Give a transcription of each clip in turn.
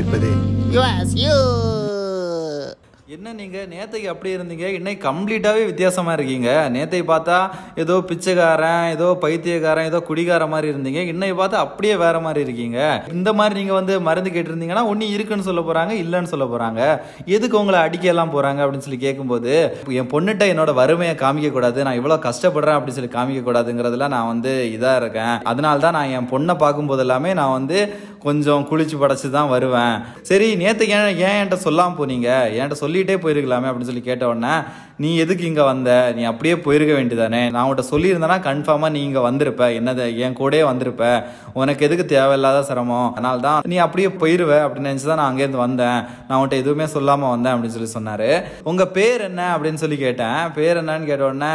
கொண்டிருப்பது. என்ன நீங்கள் நேத்தைக்கு அப்படி இருந்தீங்க, இன்னைக்கு கம்ப்ளீட்டாகவே வித்தியாசமாக இருக்கீங்க. நேத்தை பார்த்தா ஏதோ பிச்சைக்காரன், ஏதோ பைத்தியக்காரன், ஏதோ குடிகார மாதிரி இருந்தீங்க. இன்னைக்கு பார்த்தா அப்படியே வேறு மாதிரி இருக்கீங்க. இந்த மாதிரி நீங்கள் வந்து மருந்து கேட்டிருந்தீங்கன்னா ஒன்று இருக்குன்னு சொல்ல போகிறாங்க, இல்லைன்னு சொல்ல போகிறாங்க, எதுக்கு உங்களை அடிக்கலாம் போகிறாங்க அப்படின்னு சொல்லி கேட்கும்போது, என் பொண்ணுகிட்ட என்னோட வறுமையை காமிக்கக்கூடாது, நான் இவ்வளோ கஷ்டப்படுறேன் அப்படின்னு சொல்லி காமிக்கக்கூடாதுங்கிறதுல நான் வந்து இதாக இருக்கேன். அதனால தான் நான் என் பொண்ணை பார்க்கும்போது எல்லாமே நான் வந்து கொஞ்சம் குளிச்சு படைச்சு தான் வருவேன். சரி, நேற்றுக்கு ஏன் என்கிட்ட சொல்லாமல் போனீங்க, என்கிட்ட சொல்லிகிட்டே போயிருக்கலாமே அப்படின்னு சொல்லி கேட்ட உடனே, நீ எதுக்கு இங்கே வந்த, நீ அப்படியே போயிருக்க வேண்டியதானே, நான் உன்கிட்ட சொல்லியிருந்தேன்னா கன்ஃபார்மாக நீ இங்கே வந்திருப்ப, என்னது என் கூடயே வந்திருப்ப, உனக்கு எதுக்கு தேவையில்லாத சிரமம், அதனால தான் நீ அப்படியே போயிடுவ அப்படின்னு நினச்சி தான் நான் அங்கேருந்து வந்தேன், நான் உன்கிட்ட எதுவுமே சொல்லாமல் வந்தேன் அப்படின்னு சொல்லி சொன்னார். உங்கள் பேர் என்ன அப்படின்னு சொல்லி கேட்டேன். பேர் என்னன்னு கேட்ட உடனே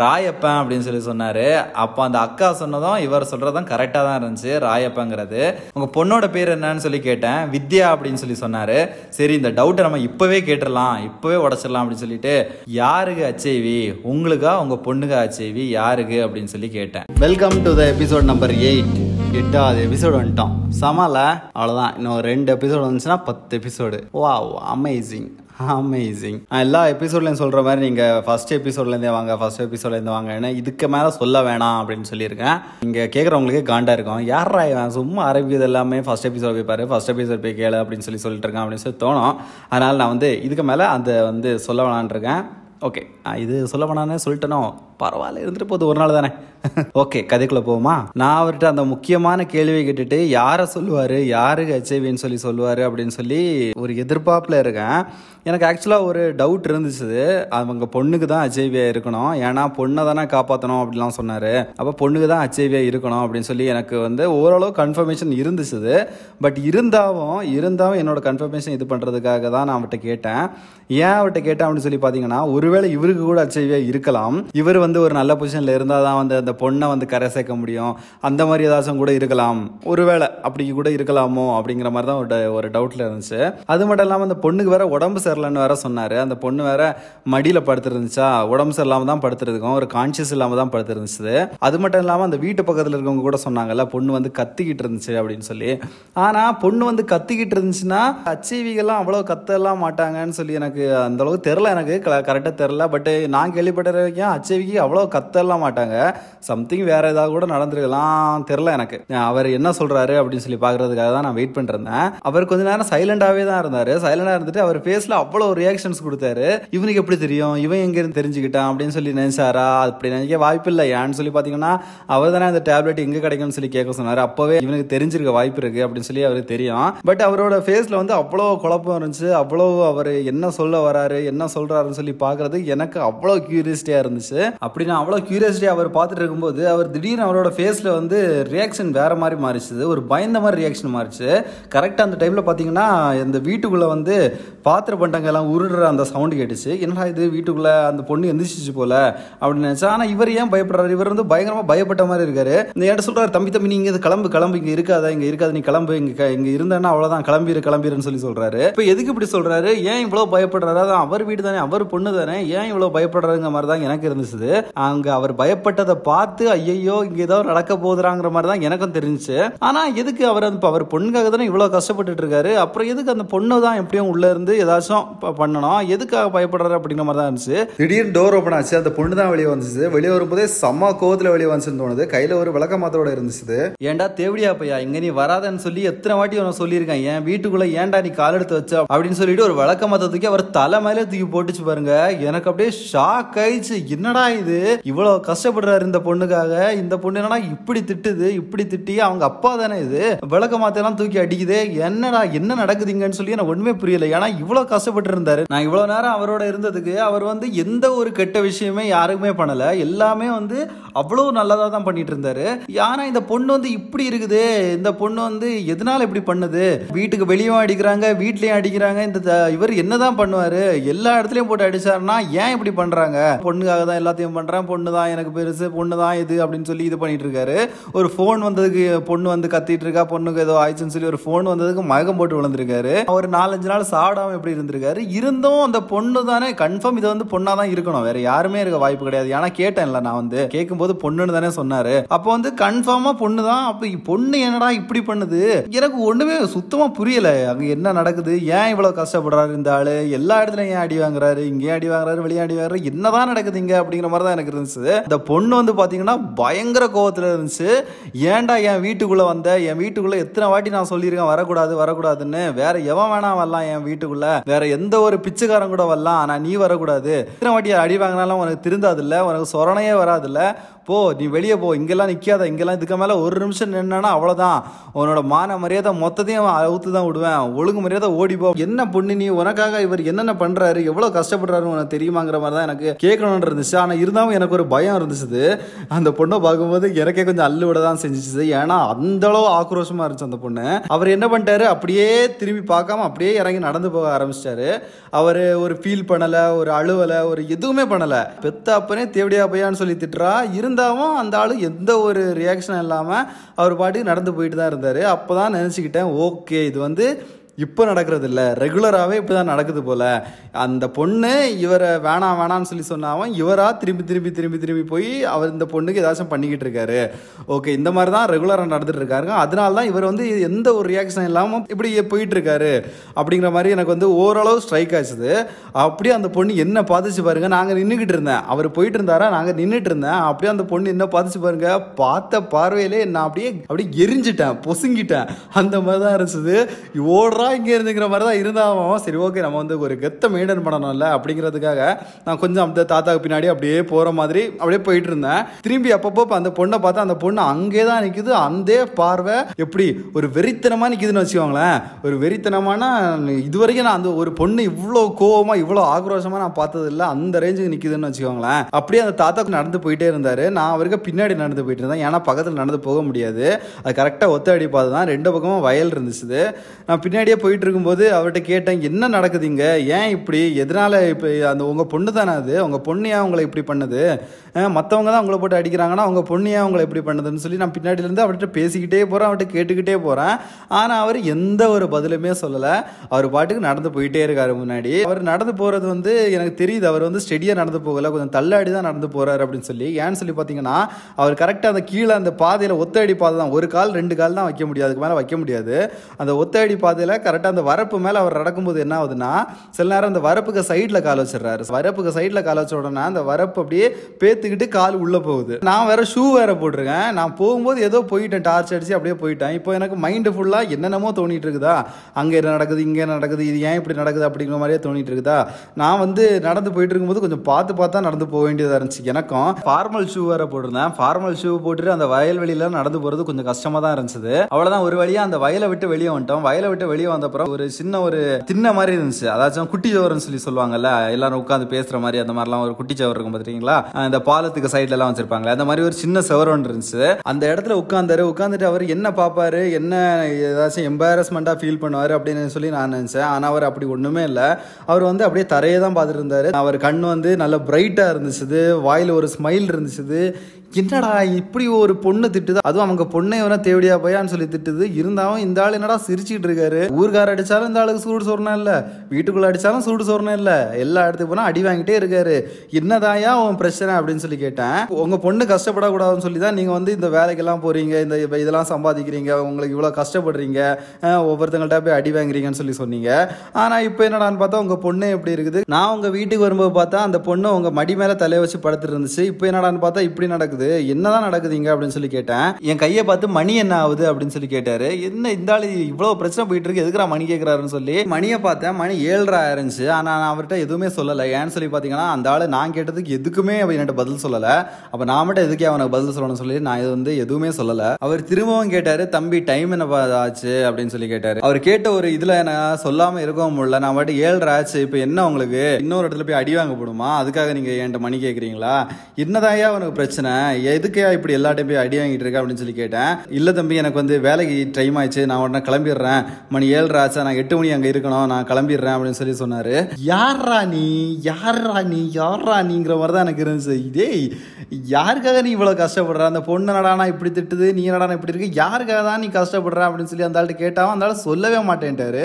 ராயப்பன் அப்படின்னு சொல்லி சொன்னார். அப்போ அந்த அக்கா சொன்னதும் இவர் சொல்கிறதும் கரெக்டாக தான் இருந்துச்சு, ராயப்பங்கிறது. உங்கள் பொண்ணோட பேர் என்னன்னு சொல்லி கேட்டேன். வித்யா அப்படின்னு சொல்லி சொன்னார். சரி, இந்த டவுட்டை நம்ம இப்போவே கேட்டுடலாம், இப்போவே உடச்சிடலாம் அப்படின்னு சொல்லிட்டு, யாருக்கு அச்சேவி, உங்களுக்கா உங்கள் பொண்ணுக்கா அச்சேவி, யாருக்கு அப்படின்னு சொல்லி கேட்டேன். Welcome to the episode number 8. 8வது எபிசோடு வந்துட்டோம். சமால அவ்வளோதான், இன்னும் 2 எபிசோடு வந்துச்சுன்னா 10 எபிசோடு. வா, அமேசிங் அமேசிங். எல்லா எபிசோட்லையும் சொல்கிற மாதிரி நீங்கள் ஃபஸ்ட் எபிசோட்லேருந்தே வாங்க, ஏன்னா இதுக்கு மேலே சொல்ல வேணாம் அப்படின்னு சொல்லியிருக்கேன். இங்கே கேட்குறவங்களுக்கே காண்டாக இருக்கும், யாரா சும்மா ஆரம்பிக்கிறது எல்லாமே ஃபஸ்ட் எபிசோட் போய் பாரு, ஃபஸ்ட் எபிசோட் போய் கேளு அப்படின்னு சொல்லி சொல்லிட்டு இருக்கேன் அப்படின்னு சொல்லி தோணும். அதனால் நான் வந்து இதுக்கு மேலே அதை வந்து சொல்ல வேணான்ட்ருக்கேன். ஓகே, இது சொல்ல வேணான்னு சொல்லிட்டேனோ, பரவாயில்ல, இருந்துட்டு போகுது, ஒரு நாள் தானே. ஓகே, கதைக்குள்ளே போகுமா? நான் அவர்கிட்ட அந்த முக்கியமான கேள்வியை கேட்டுட்டு யாரை சொல்லுவார், யாருக்கு ஹெச்ஐவின்னு சொல்லி சொல்லுவார் அப்படின்னு சொல்லி ஒரு எதிர்பார்ப்பில் இருக்கேன். எனக்கு ஆக்சுவலாக ஒரு டவுட் இருந்துச்சு, அவங்க பொண்ணுக்கு தான் ஹெச்ஐவியாக இருக்கணும், ஏன்னா பொண்ணை தானே காப்பாற்றணும் அப்படிலாம் சொன்னார். அப்போ பொண்ணுக்கு தான் ஹெச்ஐவியாக இருக்கணும் அப்படின்னு சொல்லி எனக்கு வந்து ஓரளவு கன்ஃபர்மேஷன் இருந்துச்சு. பட் இருந்தாலும் என்னோடய கன்ஃபர்மேஷன் இது பண்ணுறதுக்காக தான் நான் அவர்கிட்ட கேட்டேன். ஏன் அவர்கிட்ட கேட்டேன் அப்படின்னு சொல்லி பார்த்தீங்கன்னா, ஒருவேளை இவருக்கு கூட ஹெச்ஐவியாக இருக்கலாம், இவர் வந்து ஒரு நல்ல பொசிஷனில் இருந்தால் தான் வந்து அந்த பொண்ணை வந்து கரை சேர்க்க முடியும், அந்த மாதிரி ஏதாச்சும் கூட இருக்கலாம், ஒருவேளை அப்படி கூட இருக்கலாமோ அப்படிங்கிற மாதிரி தான் ஒரு டவுட்டில் இருந்துச்சு. அது மட்டும் இல்லாமல் அந்த பொண்ணுக்கு வேற உடம்பு சரியில்லைன்னு வேற சொன்னார். அந்த பொண்ணு வேற மடியில் படுத்துருந்துச்சா, உடம்பு சரியில்லாமல் தான் படுத்துருக்கோம், ஒரு கான்ஷியஸ் இல்லாமல் தான் படுத்துருந்துச்சு. அது மட்டும் இல்லாமல் அந்த வீட்டு பக்கத்தில் இருக்கவங்க கூட சொன்னாங்கல்ல, பொண்ணு வந்து கத்திக்கிட்டு இருந்துச்சு அப்படின்னு சொல்லி. ஆனால் பொண்ணு வந்து கத்திக்கிட்டு இருந்துச்சுன்னா அச்சீவிகள்லாம் அவ்வளோ கத்தெல்லாம் மாட்டாங்கன்னு சொல்லி எனக்கு அந்தளவுக்கு தெரில, எனக்கு கரெக்டாக தெரில. பட் நான் கேள்விப்பட்ட வரைக்கும் அச்சீவிக்கு அவ்வளோ கத்தெல்லாம் மாட்டாங்க, சம்திங் வேற ஏதாவது கூட நடந்திருக்கலாம், தெரில எனக்கு. அவர் என்ன சொல்றாரு அப்படின்னு சொல்லி பாக்குறதுக்காக தான் நான் வெயிட் பண்ணிட்டு இருந்தேன். அவர் கொஞ்ச நேரம் சைலண்டாவே தான் இருந்தாரு. சைலண்டா இருந்துட்டு அவர் ஃபேஸ்ல அவ்வளோ ரியாக்ஷன்ஸ் கொடுத்தாரு. இவனுக்கு எப்படி தெரியும், இவன் எங்க இருந்து தெரிஞ்சுக்கிட்டான் அப்படின்னு சொல்லி நினைச்சாரா, அப்படி நினைக்க வாய்ப்பு இல்லை. ஏன்னு சொல்லி பாத்தீங்கன்னா, அவர் தானே அந்த டேப்லெட் எங்க கிடைக்கும்னு சொல்லி கேட்க சொன்னாரு, அப்பவே இவனுக்கு தெரிஞ்சிருக்க வாய்ப்பு இருக்கு அப்படின்னு சொல்லி அவருக்கு தெரியும். பட் அவரோட ஃபேஸ்ல வந்து அவ்வளோ குழப்பம் இருந்துச்சு, அவ்வளோ அவர் என்ன சொல்ல வராரு, என்ன சொல்றாருன்னு சொல்லி பாக்குறது எனக்கு அவ்வளோ கியூரியஸ்டியா இருந்துச்சு. அப்படி நான் அவ்வளோ கியூரியஸ்டியா அவர் பார்த்துட்டு இருக்கும்போது அவர் திடீர்னு அவரோட ஃபேஸில் வந்து ரியாக்ஷன் வேறு மாதிரி மாறிச்சு, ஒரு பயந்த மாதிரி ரியாக்ஷன் மாறிச்சு. கரெக்டாக அந்த டைமில் பார்த்தீங்கன்னா இந்த வீட்டுக்குள்ளே வந்து பாத்திர பண்டங்கள்லாம் உருடுற அந்த சவுண்டு கேட்டுச்சு. என்னடா இது, வீட்டுக்குள்ளே அந்த பொண்ணு எந்திரிச்சிச்சு போல அப்படின்னு நினச்சா. ஆனால் இவர் ஏன் பயப்படுறாரு, இவர் வந்து பயங்கரமாக பயப்பட்ட மாதிரி இருக்காரு. இந்த என்கிட்ட சொல்கிறார், தம்பி நீ இங்கே கிளம்பு, இங்கே இருக்காது நீ கிளம்பு, இங்கே இருந்தானா அவ்வளோதான், கிளம்பிடுன்னு சொல்லி சொல்கிறாரு. இப்போ எதுக்கு இப்படி சொல்கிறாரு, ஏன் இவ்வளோ பயப்படுறாரு, அதான் அவர் வீடு தானே, அவர் பொண்ணு தானே, ஏன் இவ்வளோ பயப்படுறாருங்க மாதிரி தான் எனக்கு இருந்துச்சு. அங்கே அவர் பயப்பட்டதை பார்த்து ஐயோ இங்க ஏதோ நடக்க போகுதுங்கிற மாதிரி தான் எனக்கும் தெரிஞ்சு. ஆனா எதுக்கு அவர் பொண்ணுக்காக தானே இவ்வளவு கஷ்டப்பட்டு இருக்காரு, அப்புறம் எதுக்கு அந்த பொண்ணு தான் எப்படியும் உள்ள இருந்து ஏதாச்சும் பண்ணணும், எதுக்காக பயப்படுறாரு அப்படிங்கிற மாதிரி தான் இருந்துச்சு. திடீர்னு டோர் ஓபன் ஆச்சு, அந்த பொண்ணு தான் வெளியே வந்துச்சு. வெளியே வரும்போதே செம்ம கோவத்துல வெளியே வந்துச்சுன்னு தோணுது. கையில ஒரு விளக்க மாத்தோட இருந்துச்சு. ஏன்டா தேவடியா பையா இங்க நீ வராதன்னு சொல்லி எத்தனை வாட்டி உனக்கு சொல்லியிருக்கேன், என் வீட்டுக்குள்ள ஏன்டா நீ கால் எடுத்து வச்ச அப்படின்னு சொல்லிட்டு ஒரு விளக்க மாத்தத்துக்கு அவர் தலை மேலே தூக்கி போட்டுச்சு. பாருங்க, எனக்கு அப்படியே ஷாக் ஆயிடுச்சு. என்னடா இது, இவ்வளவு கஷ்டப்படுறாரு இந்த பொண்ணுக்காக, இந்த பொண்ணு என்னன்னா இப்படி திட்டுது, இப்படி திட்டி அவங்க அப்பா தானே இது, விளக்க மாத்தெல்லாம் தூக்கி அடிக்குது, என்னடா என்ன நடக்குதுங்கன்னு சொல்லி எனக்கு ஒண்ணுமே புரியல. ஏன்னா இவ்வளவு கஷ்டப்பட்டு இருந்தாரு. நான் இவ்வளவு நேரம் அவரோட இருந்ததுக்கு அவர் வந்து எந்த ஒரு கெட்ட விஷயமே யாருக்குமே பண்ணல, எல்லாமே வந்து அவ்வளவு நல்லதா தான் பண்ணிட்டு இருந்தாரு. ஆனா இந்த பொண்ணு வந்து இப்படி இருக்குது, இந்த பொண்ணு வந்து எதனால இப்படி பண்ணுது, வீட்டுக்கு வெளியும் அடிக்கிறாங்க, வீட்லயும் அடிக்கிறாங்க, இந்த இவர் என்னதான் பண்ணுவாரு, எல்லா இடத்துலயும் போட்டு அடிச்சாருன்னா ஏன் இப்படி பண்றாங்க, பொண்ணுக்காக தான் எல்லாத்தையும் பண்றேன், பொண்ணு தான் எனக்கு பெருசு, பொண்ணு தான் இது அப்படின்னு சொல்லி இது பண்ணிட்டு இருக்காரு. ஒரு போன் வந்ததுக்கு பொண்ணு வந்து கத்திட்டு இருக்கா, பொண்ணுக்கு ஏதோ ஆயிடுச்சுன்னு சொல்லி ஒரு போன் வந்ததுக்கு மயக்கம் போட்டு விழுந்திருக்காரு. ஒரு 4-5 நாள் சாப்பிடாம இப்படி இருந்திருக்காரு. இருந்தும் அந்த பொண்ணு தானே, கன்ஃபார்ம் இது வந்து பொண்ணா தான் இருக்கணும், வேற யாருமே இருக்க வாய்ப்பு கிடையாது. ஏன்னா கேட்டேன்ல நான் வந்து கேட்கும் போது பொண்ணுன்னு தானே சொன்னாரு. அப்போ வந்து கன்ஃபார்மா பொண்ணு தான். அப்ப பொண்ணு என்னடா இப்படி பண்ணுது? எனக்கு ஒண்ணுமே சுத்தமா புரியல. அங்க என்ன நடக்குது? ஏன் இவ்வளவு கஷ்டப்படுறாரு இந்த ஆளு? எல்லா இடத்துலயும் ஏன் அடி வாங்குறாரு? இங்கேயே அடி வாங்குறாரு, வெளியே அடி வாங்குறாரு, என்னதான் நடக்குது இங்க அப்படிங்கிற மாதிரி தான் எனக்கு இருந்துச்சு. இந்த பொண்ணு வந்து பாத்தீங்கன்னா பயங்கர கோவத்துல இருந்துச்சு. ஏன்டா என் வீட்டுக்குள்ள வந்த? என் வீட்டுக்குள்ள எத்தனை வாட்டி நான் சொல்லியிருக்கேன் வரக்கூடாது வரக்கூடாதுன்னு. வேற எவன் வேணா வரலாம் என் வீட்டுக்குள்ள, வேற எந்த ஒரு பிச்சைக்காரன் கூட வரலாம், ஆனா நீ வரக்கூடாது. எத்தனை வாட்டி அடி வாங்கினாலும் உனக்கு திருந்தாது இல்ல, உனக்கு சொரணையே வராது இல்ல, போ நீ வெளியே போ, இங்கெல்லாம் நிக்காத, இங்கெல்லாம் இதுக்கு மேல ஒரு நிமிஷம் நின்னா அவ்வளவுதான் உன்னோட மான மரியாதை மொத்தத்தையும் அவுத்து தான் விடுவேன், ஒழுங்கு மரியாதை ஓடிப்போ. என்ன பொண்ணு நீ? உனக்காக இவர் என்னென்ன பண்றாரு, எவ்வளவு கஷ்டப்படுறாரு உனக்கு தெரியுமாங்கிற மாதிரி தான் எனக்கு கேட்கணும்னு இருந்துச்சு. ஆனா இருந்தாலும் எனக்கு ஒரு பயம் இருந்துச்சு. அந்த பொண்ணை பார்க்கும்போது எனக்கே கொஞ்சம் அள்ளு விட தான் செஞ்சிச்சு. ஏன்னா அந்த அளவு ஆக்ரோஷமா இருந்துச்சு அந்த பொண்ணு. அவர் என்ன பண்ணிட்டாரு, அப்படியே திரும்பி பார்க்காம அப்படியே இறங்கி நடந்து போக ஆரம்பிச்சிட்டாரு. அவரு ஒரு ஃபீல் பண்ணல, ஒரு அழுவலை, ஒரு எதுவுமே பண்ணல. பெத்த அப்பனே தேவடியா பையான்னு சொல்லி திட்டுறா. இருந்தாலும் அந்த ஆளு எந்த ஒரு ரியாக்ஷனும் இல்லாமல் அவர் பாட்டுக்கு நடந்து போயிட்டு தான் இருந்தார். அப்போ தான் நினச்சிக்கிட்டேன், ஓகே இது வந்து இப்போ நடக்கிறது இல்லை, ரெகுலராகவே இப்படி தான் நடக்குது போல். அந்த பொண்ணு இவரை வேணாம் வேணான்னு சொல்லி சொன்னாவும் இவராக திரும்பி திரும்பி திரும்பி திரும்பி போய் அவர் இந்த பொண்ணுக்கு ஏதாச்சும் பண்ணிக்கிட்டு இருக்காரு. ஓகே இந்த மாதிரி தான் ரெகுலராக நடந்துட்டு இருக்காருங்க. அதனால தான் இவர் வந்து எந்த ஒரு ரியாக்ஷன் இல்லாமல் இப்படி போயிட்டு இருக்காரு அப்படிங்கிற மாதிரி எனக்கு வந்து ஓரளவு ஸ்ட்ரைக் ஆச்சுது. அப்படியே அந்த பொண்ணு என்ன பாதிச்சு பாருங்க. நாங்கள் நின்றுக்கிட்டு இருந்தேன், அவர் போயிட்டு இருந்தாரா, நாங்கள் நின்றுட்டு இருந்தேன். அப்படியே அந்த பொண்ணு என்ன பாதிச்சு பாருங்க. பார்த்த பார்வையிலே நான் அப்படியே எரிஞ்சிட்டேன், பொசுங்கிட்டேன். அந்த மாதிரி தான் இருந்துச்சு. ஓடுற இங்க இருந்துங்கிற மாதிரி தான் இருந்தாவும் சரி ஓகே நம்ம வந்து ஒரு கெத்தை மெயின்டைன் பண்ணணும்ல அப்படிங்கிறதுக்காக நான் கொஞ்சம் அந்த தாத்தாவுக்கு பின்னாடி அப்படியே போற மாதிரி அப்படியே போயிட்டு இருந்தேன். திரும்பி அப்பப்போ அந்த பொண்ணை பார்த்தா அந்த பொண்ணு அங்கே தான் நிற்குது. அந்த பார்வை எப்படி ஒரு வெறித்தனமா நிற்குதுன்னு வச்சுக்கோங்களேன். ஒரு வெறித்தனமான, இதுவரைக்கும் நான் அந்த ஒரு பொண்ணு இவ்வளோ கோவமா இவ்வளோ ஆக்ரோஷமா நான் பார்த்தது இல்லை, அந்த ரேஞ்சுக்கு நிற்குதுன்னு வச்சுக்கோங்களேன். அப்படியே அந்த தாத்தாவுக்கு நடந்து போயிட்டே இருந்தாரு, நான் அவருக்கு பின்னாடி நடந்து போயிட்டு இருந்தேன். ஏன்னா பக்கத்தில் நடந்து போக முடியாது, அது கரெக்டாக ஒத்த அடி பார்த்து தான். ரெண்டு பக்கமும் வயல் இருந்துச்சு. நான் பின்னாடி போயிட்டு இருக்கும்போது அவர்கிட்ட கேட்டேன், என்ன நடக்குதுங்க, ஏன் இப்படி, எதனால இப்போ அந்த உங்க பொண்ணு தானே அது, உங்க பொண்ணையா உங்களை இப்படி பண்ணுது, மற்றவங்க தான் உங்களை போட்டு அடிக்கிறாங்கன்னா உங்க பொண்ணையா உங்களை இப்படி பண்ணுதுன்னு சொல்லி நான் பின்னாடியில இருந்து அவர்கிட்ட பேசிக்கிட்டே போறேன், அவர்கிட்ட கேட்டுக்கிட்டே போறேன். ஆனா அவர் எந்த ஒரு பதிலுமே சொல்லலை, அவர் பாட்டுக்கு நடந்து போயிட்டே இருக்காரு. முன்னாடி அவர் நடந்து போறது வந்து எனக்கு தெரியுது அவர் வந்து ஸ்டெடியா நடந்து போகல, கொஞ்சம் தள்ளாடி தான் நடந்து போறாரு அப்படின்னு சொல்லி. ஏன்னு சொல்லி பார்த்தீங்கன்னா அவர் கரெக்டா அந்த கீழே அந்த பாதையில ஒத்தடி பாதை தான், ஒரு கால் ரெண்டு கால் தான் வைக்க முடியாது, அதுக்கு மேலே வைக்க முடியாது. அந்த ஒத்தடி பாதையில கரெக்டா அந்த வரப்பு மேல அவர் நடக்கும்போது என்ன ஆகுதுன்னா சில நேரம் அந்த வரப்புக்கு சைட்ல கால் வச்சிடறாரு. வரப்புக்கு சைட்ல கால் வச்ச உடனே அந்த வரப்பு அப்படியே பேத்துக்கிட்டு கால் உள்ள போகுது. நான் வேற ஷூ வேற போட்டிருக்கேன், நான் போகும்போது ஏதோ போயிட்டேன், டார்ச் அடிச்சு அப்படியே போயிட்டேன். இப்போ எனக்கு மைண்டு ஃபுல்லா என்னென்னமோ தோணிட்டு இருக்குதா, அங்க என்ன நடக்குது, இங்க என்ன நடக்குது, இது ஏன் இப்படி நடக்குது அப்படிங்கிற மாதிரியே தோணிட்டு இருக்குதா. நான் வந்து நடந்து போயிட்டு இருக்கும்போது கொஞ்சம் பார்த்து பார்த்தா நடந்து போக வேண்டியதா இருந்துச்சு. எனக்கும் ஃபார்மல் ஷூ வேற போட்டிருந்தேன். ஃபார்மல் ஷூ போட்டுட்டு அந்த வயல்வெளியில நடந்து போறது கொஞ்சம் கஷ்டமா தான் இருந்துச்சு. அவ்வளவுதான், ஒரு வழியா அந்த வயலை விட்டு வெளியே வந்துட்டோம். வயலை விட்டு வெளியே வந்தப்புறம் ஒரு சின்ன ஒரு தின்ன மாதிரி இருந்துச்சு, அதாச்சும் குட்டி சவர்னு சொல்லி சொல்லுவாங்கல்ல, எல்லாரும் உட்காந்து பேசுற மாதிரி அந்த மாதிரிலாம் ஒரு குட்டி சவர் இருக்கும் பாத்தீங்களா, இந்த பாலத்துக்கு சைட்ல எல்லாம் வச்சிருப்பாங்க, அந்த மாதிரி ஒரு சின்ன சவர் ஒன்று இருந்துச்சு. அந்த இடத்துல உட்காந்துட்டு அவர் என்ன பாப்பாரு, என்ன ஏதாச்சும் எம்பாரஸ்மெண்டா ஃபீல் பண்ணுவாரு அப்படின்னு சொல்லி நான் நினைச்சேன். ஆனா அவர் அப்படி ஒண்ணுமே இல்லை, அவர் வந்து அப்படியே தரையே தான் பார்த்துட்டு இருந்தாரு. அவர் கண் வந்து நல்ல பிரைட்டா இருந்துச்சு, வாயில ஒரு ஸ்மைல் இருந்துச்சு. என்னடா இப்படி ஒரு பொண்ணு திட்டுது, அதுவும் அவங்க பொண்ணை எவனா தேவடியா பையான்னு சொல்லி திட்டுது. இருந்தாலும் இந்த ஆள் என்னடா சிரிச்சிட்டு இருக்காரு. ஊர்கார அடிச்சாலும் இந்த ஆளுக்கு சூடு சொரணம் இல்லை, வீட்டுக்குள்ள அடிச்சாலும் சூடு சொரணம் இல்லை, எல்லா இடத்துக்கு போனா அடி வாங்கிட்டே இருக்காரு. என்னதாயா உன் பிரச்சனை அப்படின்னு சொல்லி கேட்டேன். உங்க பொண்ணு கஷ்டப்படக்கூடாதுன்னு சொல்லி தான் நீங்க வந்து இந்த வேலைக்கெல்லாம் போறீங்க, இந்த இதெல்லாம் சம்பாதிக்கிறீங்க, உங்களுக்கு இவ்வளவு கஷ்டப்படுறீங்க, ஒவ்வொருத்தங்கள்ட்ட போய் அடி வாங்குறீங்கன்னு சொல்லி சொன்னீங்க. ஆனா இப்போ என்னடான்னு பார்த்தா உங்க பொண்ணு எப்படி இருக்குது. நான் உங்க வீட்டுக்கு வரும்போது பார்த்தா அந்த பொண்ணு உங்க மடி மேல தலையை வச்சு படுத்துட்டு இருந்துச்சு. இப்போ என்னடான்னு பார்த்தா இப்படி நடக்குது, என்னதான் நடக்குதுங்க அப்படின்னு சொல்லி கேட்டேன். என் கையை பார்த்து மணி என்ன ஆகுது அப்படின்னு சொல்லி கேட்டாரு. என்ன இந்த ஆளு இவ்வளவு பிரச்சனை போயிட்டு இருக்கு, எதுக்குற மணி கேட்கறாருன்னு சொல்லி மணியை பார்த்தேன். மணி 7:30 ஆயிருச்சு. ஆனா நான் அவர்கிட்ட எதுவுமே சொல்லலை. ஏன்னு சொல்லி பாத்தீங்கன்னா அந்த ஆளு நான் கேட்டதுக்கு எதுக்குமே அவன்கிட்ட பதில் சொல்லலை. அப்ப நான் மட்டும் எதுக்கே அவனுக்கு பதில் சொல்லணும்னு சொல்லி நான் இது வந்து எதுவுமே சொல்லலை. அவர் திரும்பவும் கேட்டாரு, தம்பி டைம் என்ன ஆச்சு அப்படின்னு சொல்லி கேட்டாரு. அவர் கேட்ட ஒரு இதுல நான் சொல்லாம இருக்கவும் முடியல. நான் மட்டும் 7:30 ஆச்சு, இப்ப என்ன உங்களுக்கு இன்னொரு இடத்துல போய் அடி வாங்க போடுமா, அதுக்காக நீங்க என்கிட்ட மணி கேட்கறீங்களா, என்னதாயா அவனுக்கு பிரச்சனை, எதுக்கே இப்படி எல்லா டைம் போய் அடி வாங்கிட்டு இருக்க அப்படின்னு சொல்லி கேட்டேன். இல்ல தம்பி எனக்கு வந்து வேலைக்கு டைம் ஆயிடுச்சு, நான் உடனே கிளம்பிடுறேன், மணி 7:30 ஆச்சு, நான் 8 மணி அங்க இருக்கணும், நான் கிளம்பிடுறேன் அப்படின்னு சொல்லி சொன்னாரு. யாரா நீங்கிற மாதிரி தான் எனக்கு இருந்துச்சு. இதே யாருக்காக நீ இவ்வளவு கஷ்டப்படுற, அந்த பொண்ணு நடானா இப்படி திட்டுது, நீ நடானா இப்படி இருக்கு, யாருக்காக தான் நீ கஷ்டப்படுற அப்படின்னு சொல்லி அந்த ஆள்கிட்ட கேட்டாவும் அந்த ஆள் சொல்லவே மாட்டேன்ட்டாரு,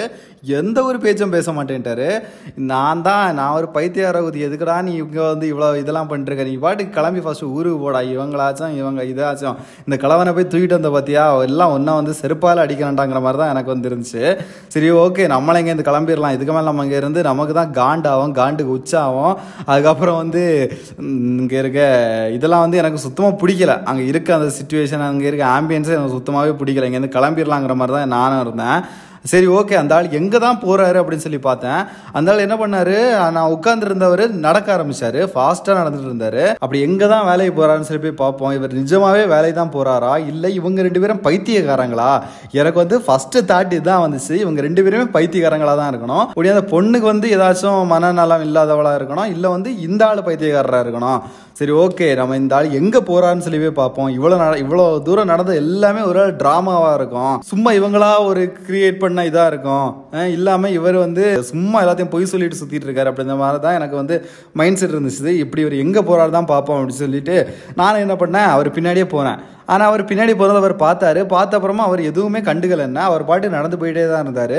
எந்த ஒரு பேச்சும் பேச மாட்டேன்ட்டாரு. நான் ஒரு பைத்தியாரகுதி, எதுக்குடா நீ இங்க வந்து இவ்வளவு இதெல்லாம் பண்ணிருக்க, நீ பாட்டு கிளம்பி ஃபர்ஸ்ட் ஊருக்கு போடாயோ இவங்களாச்சும் இவங்க இதாச்சும் இந்த கலவனை போய் தூக்கிட்டு வந்த பார்த்தியா எல்லாம் ஒன்றா வந்து செருப்பால் அடிக்கிறான்டாங்கிற மாதிரி தான் எனக்கு வந்து இருந்துச்சு. சரி ஓகே நம்மளை இங்கேருந்து கிளம்பிடலாம், இதுக்கு மேலே நம்ம இங்கே இருந்து நமக்கு தான் காண்டாகும், காண்டுக்கு உச்சாகும். அதுக்கப்புறம் வந்து இங்கே இருக்க இதெல்லாம் வந்து எனக்கு சுத்தமாக பிடிக்கல, அங்கே இருக்க அந்த சுச்சுவேஷன் அங்கே இருக்க ஆம்பியன்ஸே எனக்கு சுத்தமாகவே பிடிக்கல. இங்கேருந்து கிளம்பிடலாங்கிற மாதிரி தான் நானும் இருந்தேன். சரி ஓகே அந்த ஆள் எங்கே தான் போகிறாரு அப்படின்னு சொல்லி பார்த்தேன். அந்த ஆள் என்ன பண்ணார், நான் உட்காந்துருந்தவர் நடக்க ஆரம்பித்தார், ஃபாஸ்ட்டாக நடந்துட்டு இருந்தார். அப்படி எங்கே தான் வேலைக்கு போகிறாருன்னு சொல்லி போய் பார்ப்போம், இவர் நிஜமாகவே வேலை தான் போகிறாரா இல்லை இவங்க ரெண்டு பேரும் பைத்தியக்காரங்களா? எனக்கு வந்து ஃபஸ்ட்டு தாட் இதுதான் வந்துச்சு, இவங்க ரெண்டு பேருமே பைத்தியக்காரங்களாக தான் இருக்கணும். அப்படியே அந்த பொண்ணுக்கு வந்து ஏதாச்சும் மனநலம் இல்லாதவளாக இருக்கணும், இல்லை வந்து இந்த ஆள் பைத்தியக்காரராக இருக்கணும். சரி ஓகே நம்ம இந்த ஆள் எங்கே போகிறான்னு சொல்லி போய் பார்ப்போம். இவ்வளோ தூரம் நடந்த எல்லாமே ஒரு ஆள் ட்ராமாவாக இருக்கும், சும்மா இவங்களா ஒரு கிரியேட் பண்ண இதாக இருக்கும், இல்லாமல் இவர் வந்து சும்மா எல்லாத்தையும் பொய் சொல்லிட்டு சுற்றிட்டு இருக்காரு. அப்படிங்கிற மாதிரி தான் எனக்கு வந்து மைண்ட் செட் இருந்துச்சு. இப்படி இவர் எங்கே போகிறாரு தான் பார்ப்போம் அப்படின்னு சொல்லிட்டு நான் என்ன பண்ணேன், அவர் பின்னாடியே போனேன். ஆனால் அவர் பின்னாடி போகிறத அவர் பார்த்தாரு, பார்த்த அப்புறமா அவர் எதுவுமே கண்டுக்கலைன்னா அவர் பாட்டு நடந்து போயிட்டே தான் இருந்தார்.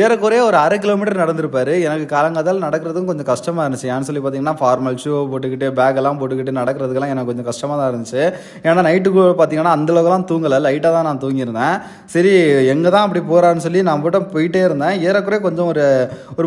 ஏறக்குறைய ஒரு 1/2 கிலோமீட்டர் நடந்திருப்பார். எனக்கு காலங்காத்தால் நடக்கிறதும் கொஞ்சம் கஷ்டமாக இருந்துச்சு. ஏன்னு சொல்லி பார்த்தீங்கன்னா ஃபார்மல் ஷூ போட்டுக்கிட்டு பேக்கெல்லாம் போட்டுக்கிட்டு நடக்கிறதுக்கெல்லாம் எனக்கு கொஞ்சம் கஷ்டமாக தான் இருந்துச்சு. ஏன்னா நைட்டுக்கு பார்த்தீங்கன்னா அந்தளவுக்குலாம் தூங்கலை, லைட்டாக தான் நான் தூங்கியிருந்தேன். சரி எங்கே தான் அப்படி போகிறான்னு சொல்லி நான் போட்டு போயிட்டே இருந்தேன். ஏறக்குறைய கொஞ்சம் ஒரு